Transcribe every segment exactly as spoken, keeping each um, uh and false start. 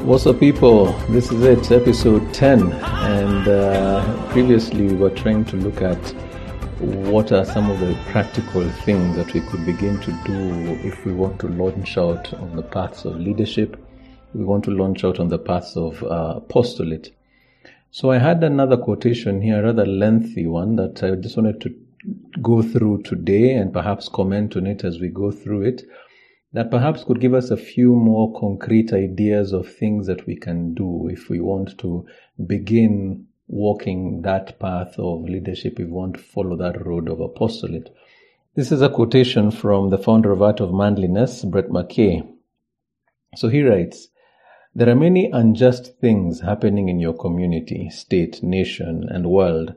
What's up, people? This is it, episode ten, and uh, previously we were trying to look at what are some of the practical things that we could begin to do if we want to launch out on the paths of leadership, we want to launch out on the paths of uh, apostolate. So I had another quotation here, a rather lengthy one that I just wanted to go through today and perhaps comment on it as we go through it. That perhaps could give us a few more concrete ideas of things that we can do if we want to begin walking that path of leadership, if we want to follow that road of apostolate. This is a quotation from the founder of Art of Manliness, Brett McKay. So he writes, "There are many unjust things happening in your community, state, nation, and world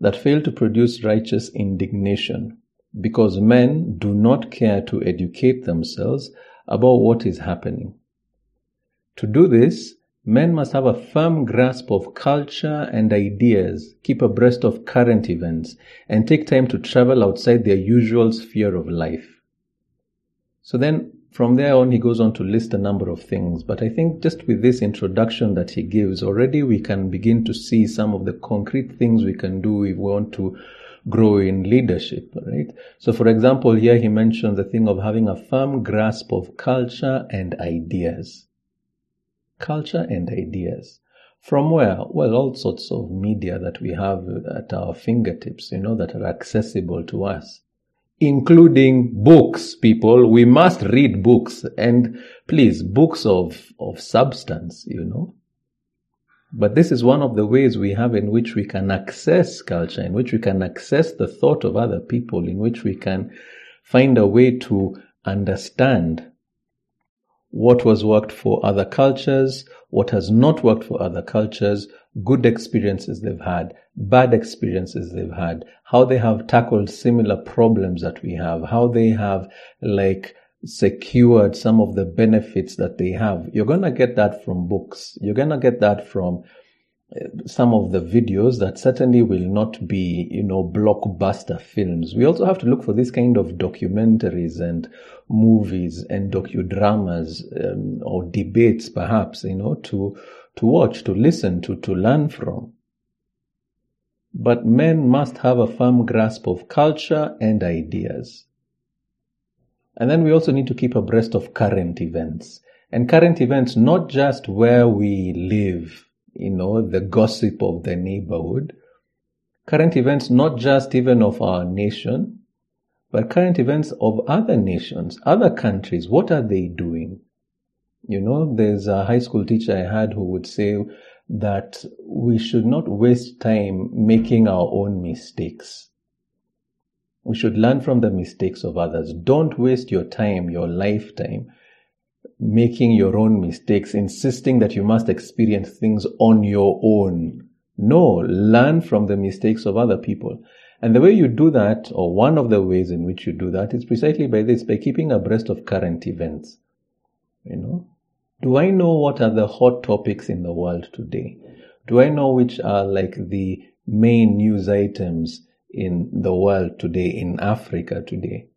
that fail to produce righteous indignation, because men do not care to educate themselves about what is happening. To do this, men must have a firm grasp of culture and ideas, keep abreast of current events, and take time to travel outside their usual sphere of life." So then, from there on, he goes on to list a number of things. But I think just with this introduction that he gives, already we can begin to see some of the concrete things we can do if we want to grow in leadership, right? So, for example, here he mentions the thing of having a firm grasp of culture and ideas. Culture and ideas. From where? Well, all sorts of media that we have at our fingertips, you know, that are accessible to us, including books, people. We must read books, and please, books of, of substance, you know. But this is one of the ways we have in which we can access culture, in which we can access the thought of other people, in which we can find a way to understand what was worked for other cultures, what has not worked for other cultures, good experiences they've had, bad experiences they've had, how they have tackled similar problems that we have, how they have, like, secured some of the benefits that they have. You're going to get that from books. You're going to get that from some of the videos that certainly will not be, you know, blockbuster films. We also have to look for this kind of documentaries and movies and docudramas um, or debates, perhaps, you know, to to watch, to listen to, to learn from. But men must have a firm grasp of culture and ideas. And then we also need to keep abreast of current events. And current events, not just where we live, you know, the gossip of the neighborhood. Current events, not just even of our nation, but current events of other nations, other countries. What are they doing? You know, there's a high school teacher I had who would say that we should not waste time making our own mistakes. We should learn from the mistakes of others. Don't waste your time, your lifetime, making your own mistakes, insisting that you must experience things on your own. No, learn from the mistakes of other people. And the way you do that, or one of the ways in which you do that, is precisely by this, by keeping abreast of current events. You know, do I know what are the hot topics in the world today? Do I know which are like the main news items in the world today, in Africa today,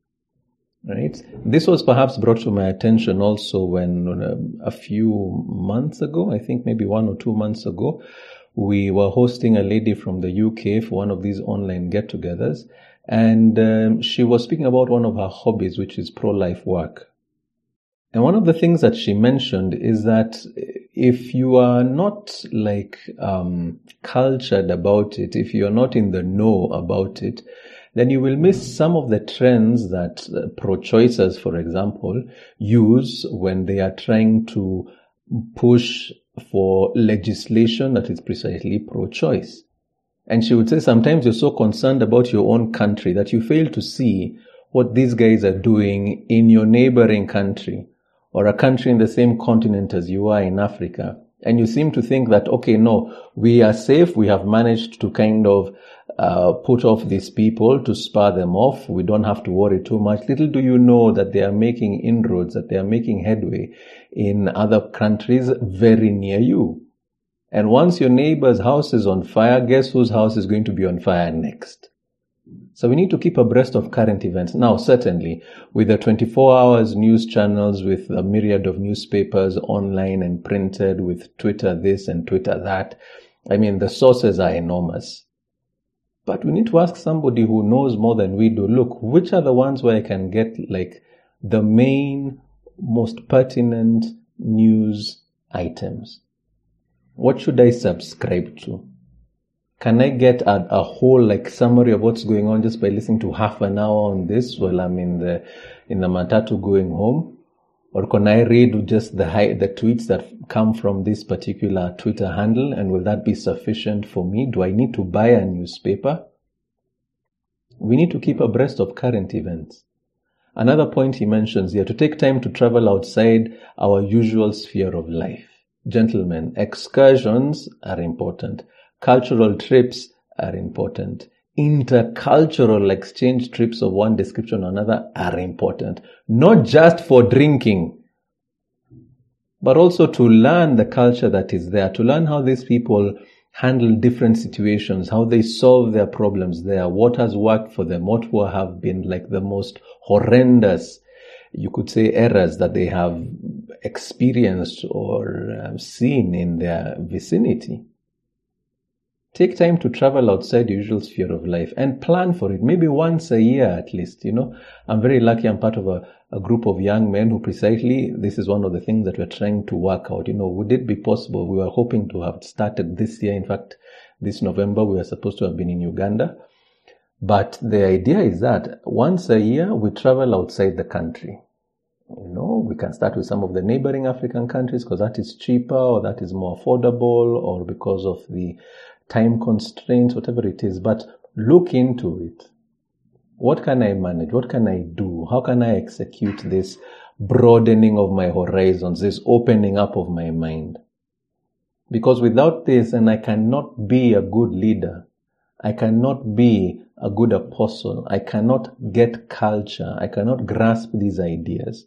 right? This was perhaps brought to my attention also when um, a few months ago, I think maybe one or two months ago, we were hosting a lady from the U K for one of these online get-togethers, and um, she was speaking about one of her hobbies, which is pro-life work. And one of the things that she mentioned is that if you are not like um, cultured about it, if you're not in the know about it, then you will miss some of the trends that uh, pro-choicers, for example, use when they are trying to push for legislation that is precisely pro-choice. And she would say sometimes you're so concerned about your own country that you fail to see what these guys are doing in your neighboring country, or a country in the same continent as you are in Africa. And you seem to think that, okay, no, we are safe. We have managed to kind of uh, put off these people, to spur them off. We don't have to worry too much. Little do you know that they are making inroads, that they are making headway in other countries very near you. And once your neighbor's house is on fire, guess whose house is going to be on fire next? So we need to keep abreast of current events. Now, certainly, with the twenty-four hours news channels, with a myriad of newspapers online and printed, with Twitter this and Twitter that, I mean, the sources are enormous. But we need to ask somebody who knows more than we do, look, which are the ones where I can get, like, the main, most pertinent news items? What should I subscribe to? Can I get a, a whole like summary of what's going on just by listening to half an hour on this while I'm in the in the matatu going home? Or can I read just the high, the tweets that come from this particular Twitter handle, and will that be sufficient for me? Do I need to buy a newspaper? We need to keep abreast of current events. Another point he mentions here, to take time to travel outside our usual sphere of life. Gentlemen, excursions are important. Cultural trips are important. Intercultural exchange trips of one description or another are important. Not just for drinking, but also to learn the culture that is there, to learn how these people handle different situations, how they solve their problems there, what has worked for them, what will have been like the most horrendous, you could say, errors that they have experienced or seen in their vicinity. Take time to travel outside the usual sphere of life and plan for it, maybe once a year at least, you know. I'm very lucky, I'm part of a, a group of young men who precisely, this is one of the things that we're trying to work out, you know, would it be possible? We were hoping to have started this year. In fact, this November, we were supposed to have been in Uganda. But the idea is that once a year, we travel outside the country. You know, we can start with some of the neighboring African countries because that is cheaper or that is more affordable or because of the time constraints, whatever it is, but look into it. What can I manage? What can I do? How can I execute this broadening of my horizons, this opening up of my mind? Because without this, and I cannot be a good leader, I cannot be a good apostle, I cannot get culture, I cannot grasp these ideas.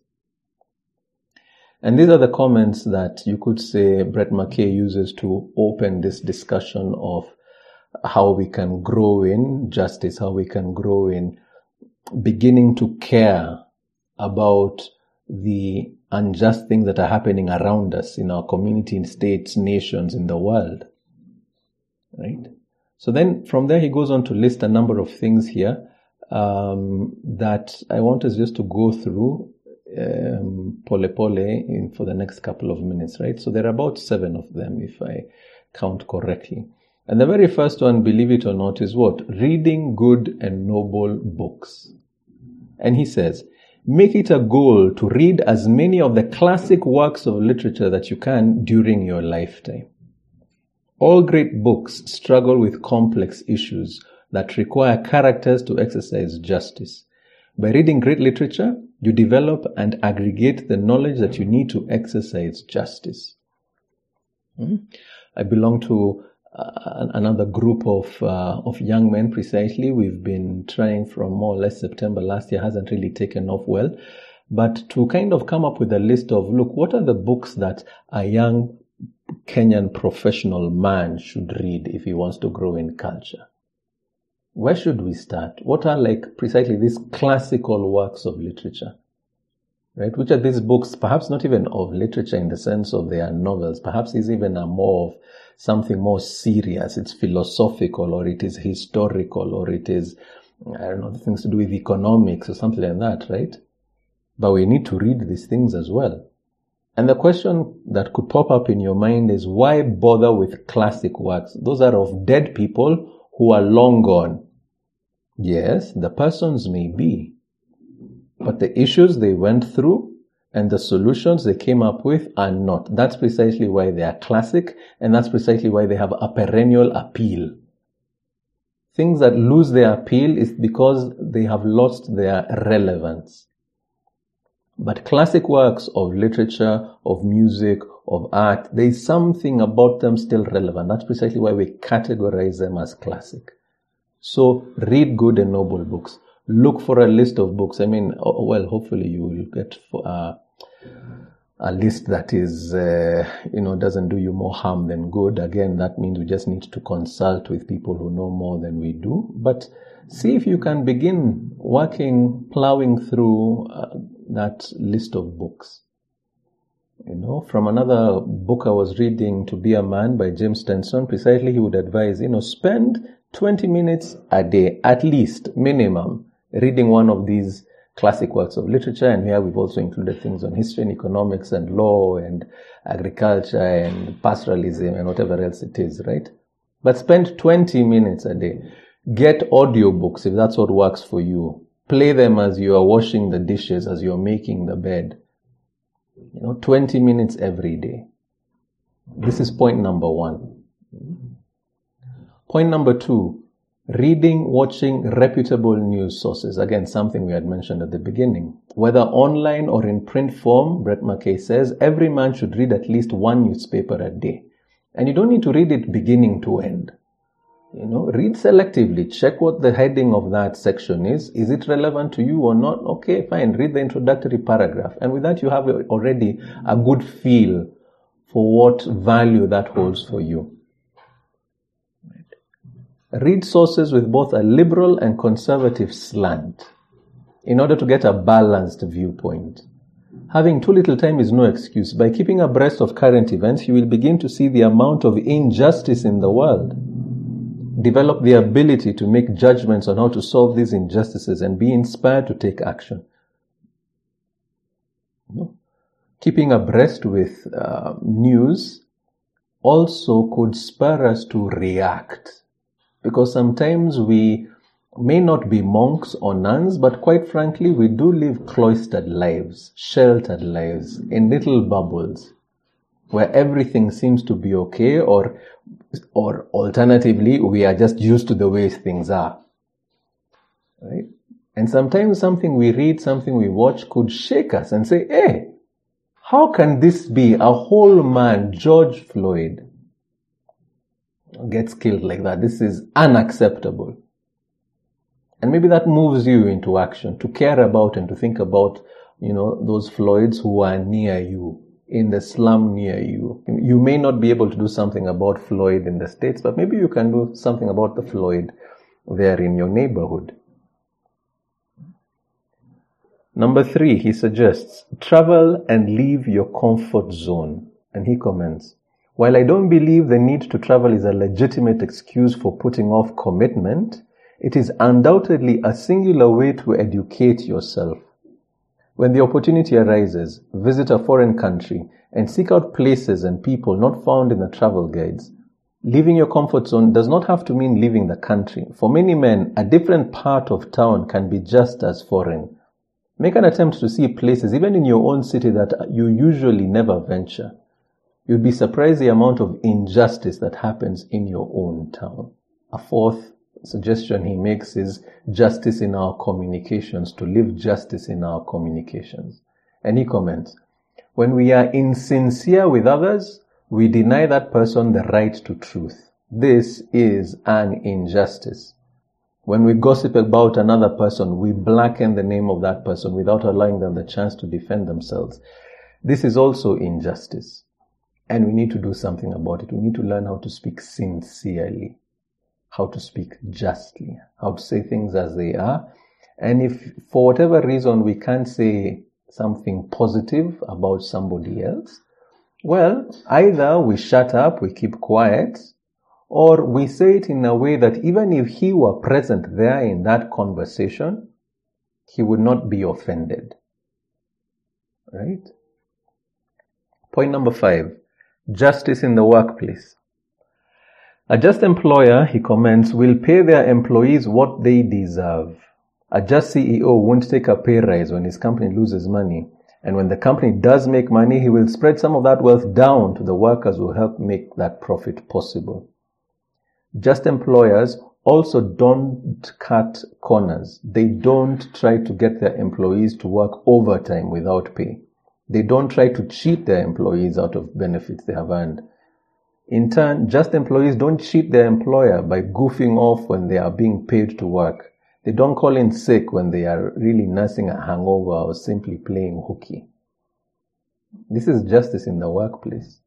And these are the comments that you could say Brett McKay uses to open this discussion of how we can grow in justice, how we can grow in beginning to care about the unjust things that are happening around us in our community, in states, nations, in the world. Right? So then from there he goes on to list a number of things here um, that I want us just to go through Um, pole pole in for the next couple of minutes, right? So there are about seven of them, if I count correctly. And the very first one, believe it or not, is what? Reading good and noble books. And he says, make it a goal to read as many of the classic works of literature that you can during your lifetime. All great books struggle with complex issues that require characters to exercise justice. By reading great literature, you develop and aggregate the knowledge that you need to exercise justice. Hmm? I belong to uh, another group of uh, of young men precisely. We've been trying from more or less September last year, hasn't really taken off well, but to kind of come up with a list of, look, what are the books that a young Kenyan professional man should read if he wants to grow in culture? Where should we start? What are like precisely these classical works of literature? Right? Which are these books, perhaps not even of literature in the sense of they are novels, perhaps is even a more of something more serious. It's philosophical, or it is historical, or it is, I don't know, things to do with economics or something like that, right? But we need to read these things as well. And the question that could pop up in your mind is, why bother with classic works? Those are of dead people who are long gone. Yes, the persons may be, but the issues they went through and the solutions they came up with are not. That's precisely why they are classic, and that's precisely why they have a perennial appeal. Things that lose their appeal is because they have lost their relevance. But classic works of literature, of music, of art, there is something about them still relevant. That's precisely why we categorize them as classic. So read good and noble books. Look for a list of books. I mean, well, hopefully you will get uh, a list that is, uh, you know, doesn't do you more harm than good. Again, that means we just need to consult with people who know more than we do. But see if you can begin working, plowing through uh, that list of books. You know, from another book I was reading, To Be a Man by James Stenson, precisely he would advise, you know, spend twenty minutes a day, at least, minimum, reading one of these classic works of literature. And here we've also included things on history and economics and law and agriculture and pastoralism and whatever else it is, right? But spend twenty minutes a day. Get audiobooks if that's what works for you. Play them as you are washing the dishes, as you're making the bed. You know, twenty minutes every day. This is point number one. Point number two, reading, watching reputable news sources. Again, something we had mentioned at the beginning. Whether online or in print form, Brett McKay says, every man should read at least one newspaper a day. And you don't need to read it beginning to end. You know, read selectively. Check what the heading of that section is. Is it relevant to you or not? Okay, fine. Read the introductory paragraph. And with that, you have already a good feel for what value that holds for you. Read sources with both a liberal and conservative slant in order to get a balanced viewpoint. Having too little time is no excuse. By keeping abreast of current events, you will begin to see the amount of injustice in the world, develop the ability to make judgments on how to solve these injustices, and be inspired to take action. No. Keeping abreast with uh, news also could spur us to react. Because sometimes we may not be monks or nuns, but quite frankly, we do live cloistered lives, sheltered lives, in little bubbles, where everything seems to be okay, or, or alternatively, we are just used to the way things are. Right? And sometimes something we read, something we watch could shake us and say, hey, how can this be? A whole man, George Floyd, gets killed like that. This is unacceptable. And maybe that moves you into action to care about and to think about, you know, those Floyds who are near you, in the slum near you. You may not be able to do something about Floyd in the States, but maybe you can do something about the Floyd there in your neighborhood. Number three, he suggests, travel and leave your comfort zone. And he comments, while I don't believe the need to travel is a legitimate excuse for putting off commitment, it is undoubtedly a singular way to educate yourself. When the opportunity arises, visit a foreign country and seek out places and people not found in the travel guides. Leaving your comfort zone does not have to mean leaving the country. For many men, a different part of town can be just as foreign. Make an attempt to see places, even in your own city, that you usually never venture. You'd be surprised the amount of injustice that happens in your own town. A fourth suggestion he makes is justice in our communications, to live justice in our communications. And he comments, when we are insincere with others, we deny that person the right to truth. This is an injustice. When we gossip about another person, we blacken the name of that person without allowing them the chance to defend themselves. This is also injustice. And we need to do something about it. We need to learn how to speak sincerely, how to speak justly, how to say things as they are. And if for whatever reason we can't say something positive about somebody else, well, either we shut up, we keep quiet, or we say it in a way that even if he were present there in that conversation, he would not be offended. Right? Point number five. Justice in the workplace. A just employer, he comments, will pay their employees what they deserve. A just C E O won't take a pay rise when his company loses money. And when the company does make money, he will spread some of that wealth down to the workers who help make that profit possible. Just employers also don't cut corners. They don't try to get their employees to work overtime without pay. They don't try to cheat their employees out of benefits they have earned. In turn, just employees don't cheat their employer by goofing off when they are being paid to work. They don't call in sick when they are really nursing a hangover or simply playing hooky. This is justice in the workplace.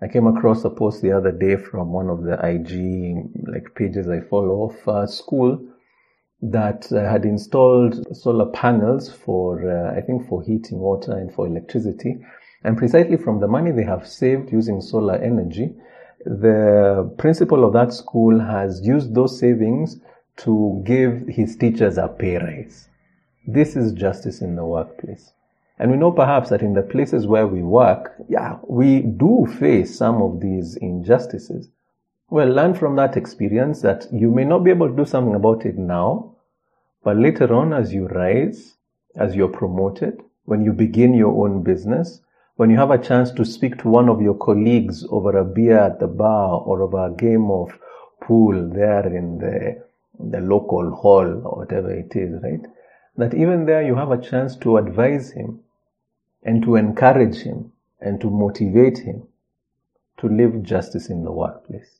I came across a post the other day from one of the I G like pages I follow of a school that uh, had installed solar panels for, uh, I think, for heating water and for electricity. And precisely from the money they have saved using solar energy, the principal of that school has used those savings to give his teachers a pay raise. This is justice in the workplace. And we know perhaps that in the places where we work, yeah, we do face some of these injustices. Well, learn from that experience that you may not be able to do something about it now, but later on as you rise, as you're promoted, when you begin your own business, when you have a chance to speak to one of your colleagues over a beer at the bar or over a game of pool there in the, the local hall or whatever it is, right? That even there you have a chance to advise him, and to encourage him, and to motivate him to live justice in the workplace.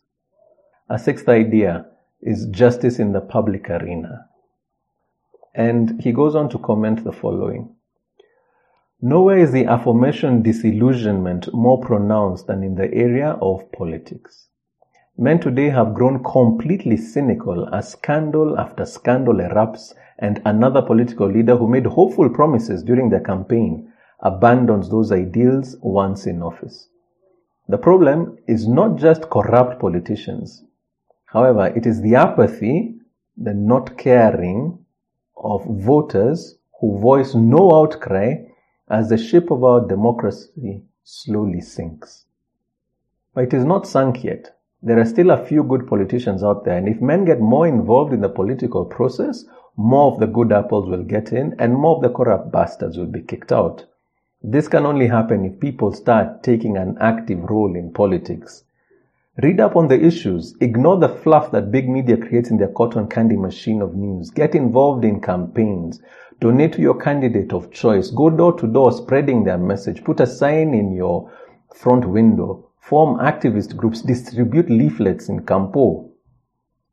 A sixth idea is justice in the public arena. And he goes on to comment the following. Nowhere is the aforementioned disillusionment more pronounced than in the area of politics. Men today have grown completely cynical as scandal after scandal erupts and another political leader who made hopeful promises during their campaign abandons those ideals once in office. The problem is not just corrupt politicians. However, it is the apathy, the not caring of voters who voice no outcry as the ship of our democracy slowly sinks. But it is not sunk yet. There are still a few good politicians out there, and if men get more involved in the political process, more of the good apples will get in and more of the corrupt bastards will be kicked out. This can only happen if people start taking an active role in politics. Read up on the issues. Ignore the fluff that big media creates in their cotton candy machine of news. Get involved in campaigns. Donate to your candidate of choice. Go door to door spreading their message. Put a sign in your front window. Form activist groups, distribute leaflets in Campo,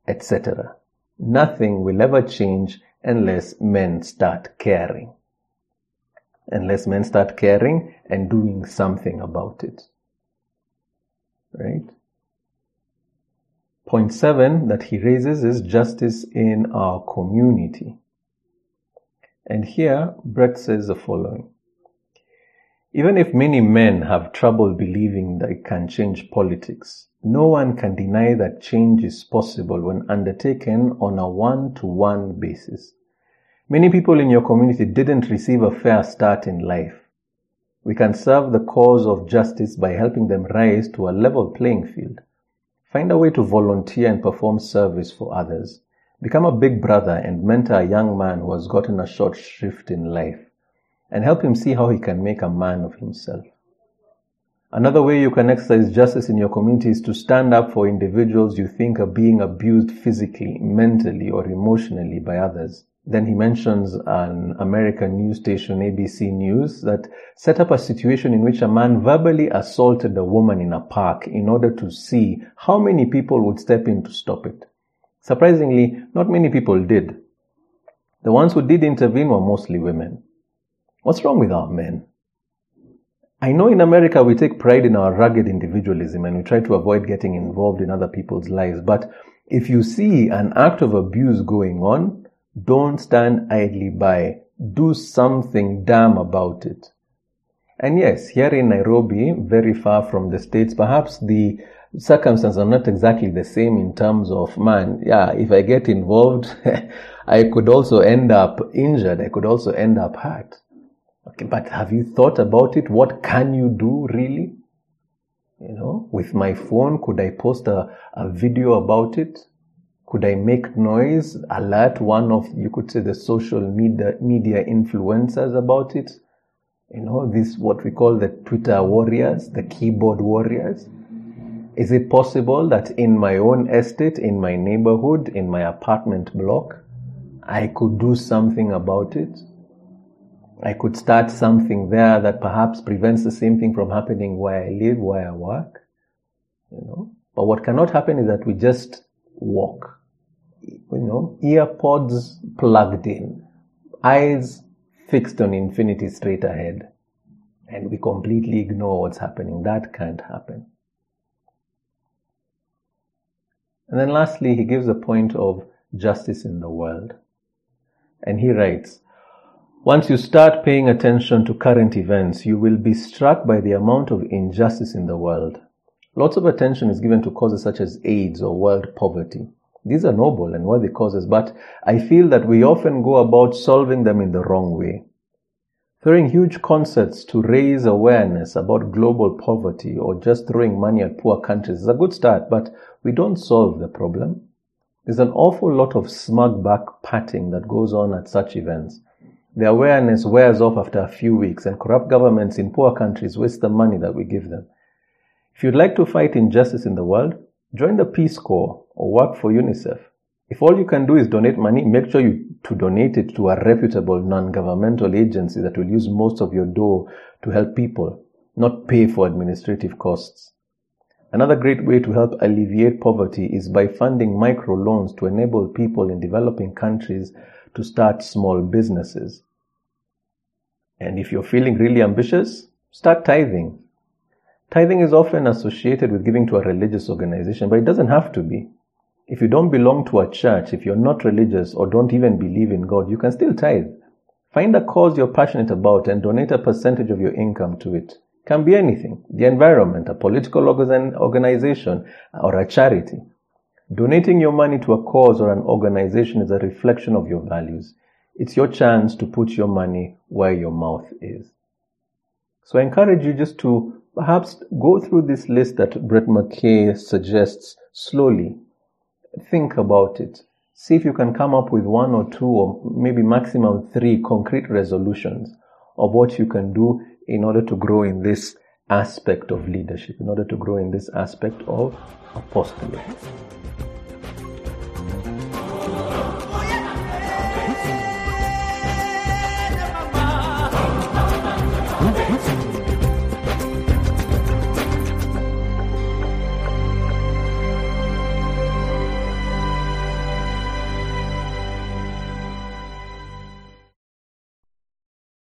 et cetera. Nothing will ever change unless men start caring. Unless men start caring and doing something about it. Right? Point seven that he raises is justice in our community. And here, Brett says the following. Even if many men have trouble believing they can change politics, no one can deny that change is possible when undertaken on a one-to-one basis. Many people in your community didn't receive a fair start in life. We can serve the cause of justice by helping them rise to a level playing field. Find a way to volunteer and perform service for others. Become a big brother and mentor a young man who has gotten a short shrift in life, and help him see how he can make a man of himself. Another way you can exercise justice in your community is to stand up for individuals you think are being abused physically, mentally, or emotionally by others. Then he mentions an American news station, A B C News, that set up a situation in which a man verbally assaulted a woman in a park in order to see how many people would step in to stop it. Surprisingly, not many people did. The ones who did intervene were mostly women. What's wrong with our men? I know in America we take pride in our rugged individualism and we try to avoid getting involved in other people's lives. But if you see an act of abuse going on, don't stand idly by. Do something damn about it. And yes, here in Nairobi, very far from the States, perhaps the circumstances are not exactly the same in terms of, man, yeah, if I get involved, I could also end up injured. I could also end up hurt. Okay, but have you thought about it? What can you do really? You know, with my phone, could I post a, a video about it? Could I make noise, alert one of, you could say, the social media, media influencers about it? You know, this what we call the Twitter warriors, the keyboard warriors. Is it possible that in my own estate, in my neighborhood, in my apartment block, I could do something about it? I could start something there that perhaps prevents the same thing from happening where I live, where I work. You know, but what cannot happen is that we just walk. You know, ear pods plugged in, eyes fixed on infinity straight ahead. and we completely ignore what's happening. That can't happen. And then lastly, he gives a point of justice in the world. And he writes, once you start paying attention to current events, you will be struck by the amount of injustice in the world. Lots of attention is given to causes such as AIDS or world poverty. These are noble and worthy causes, but I feel that we often go about solving them in the wrong way. Throwing huge concerts to raise awareness about global poverty or just throwing money at poor countries is a good start, but we don't solve the problem. There's an awful lot of smug back patting that goes on at such events. The awareness wears off after a few weeks, and corrupt governments in poor countries waste the money that we give them. If you'd like to fight injustice in the world, join the Peace Corps or work for UNICEF. If all you can do is donate money, make sure you to donate it to a reputable non-governmental agency that will use most of your dough to help people, not pay for administrative costs. Another great way to help alleviate poverty is by funding microloans to enable people in developing countries to start small businesses. And if you're feeling really ambitious, start tithing. Tithing is often associated with giving to a religious organization, but it doesn't have to be. If you don't belong to a church, if you're not religious or don't even believe in God, you can still tithe. Find a cause you're passionate about and donate a percentage of your income to it. It can be anything, the environment, a political organization, or a charity. Donating your money to a cause or an organization is a reflection of your values. It's your chance to put your money where your mouth is. So I encourage you just to perhaps go through this list that Brett McKay suggests slowly. Think about it. See if you can come up with one or two or maybe maximum three concrete resolutions of what you can do in order to grow in this aspect of leadership, in order to grow in this aspect of apostolate.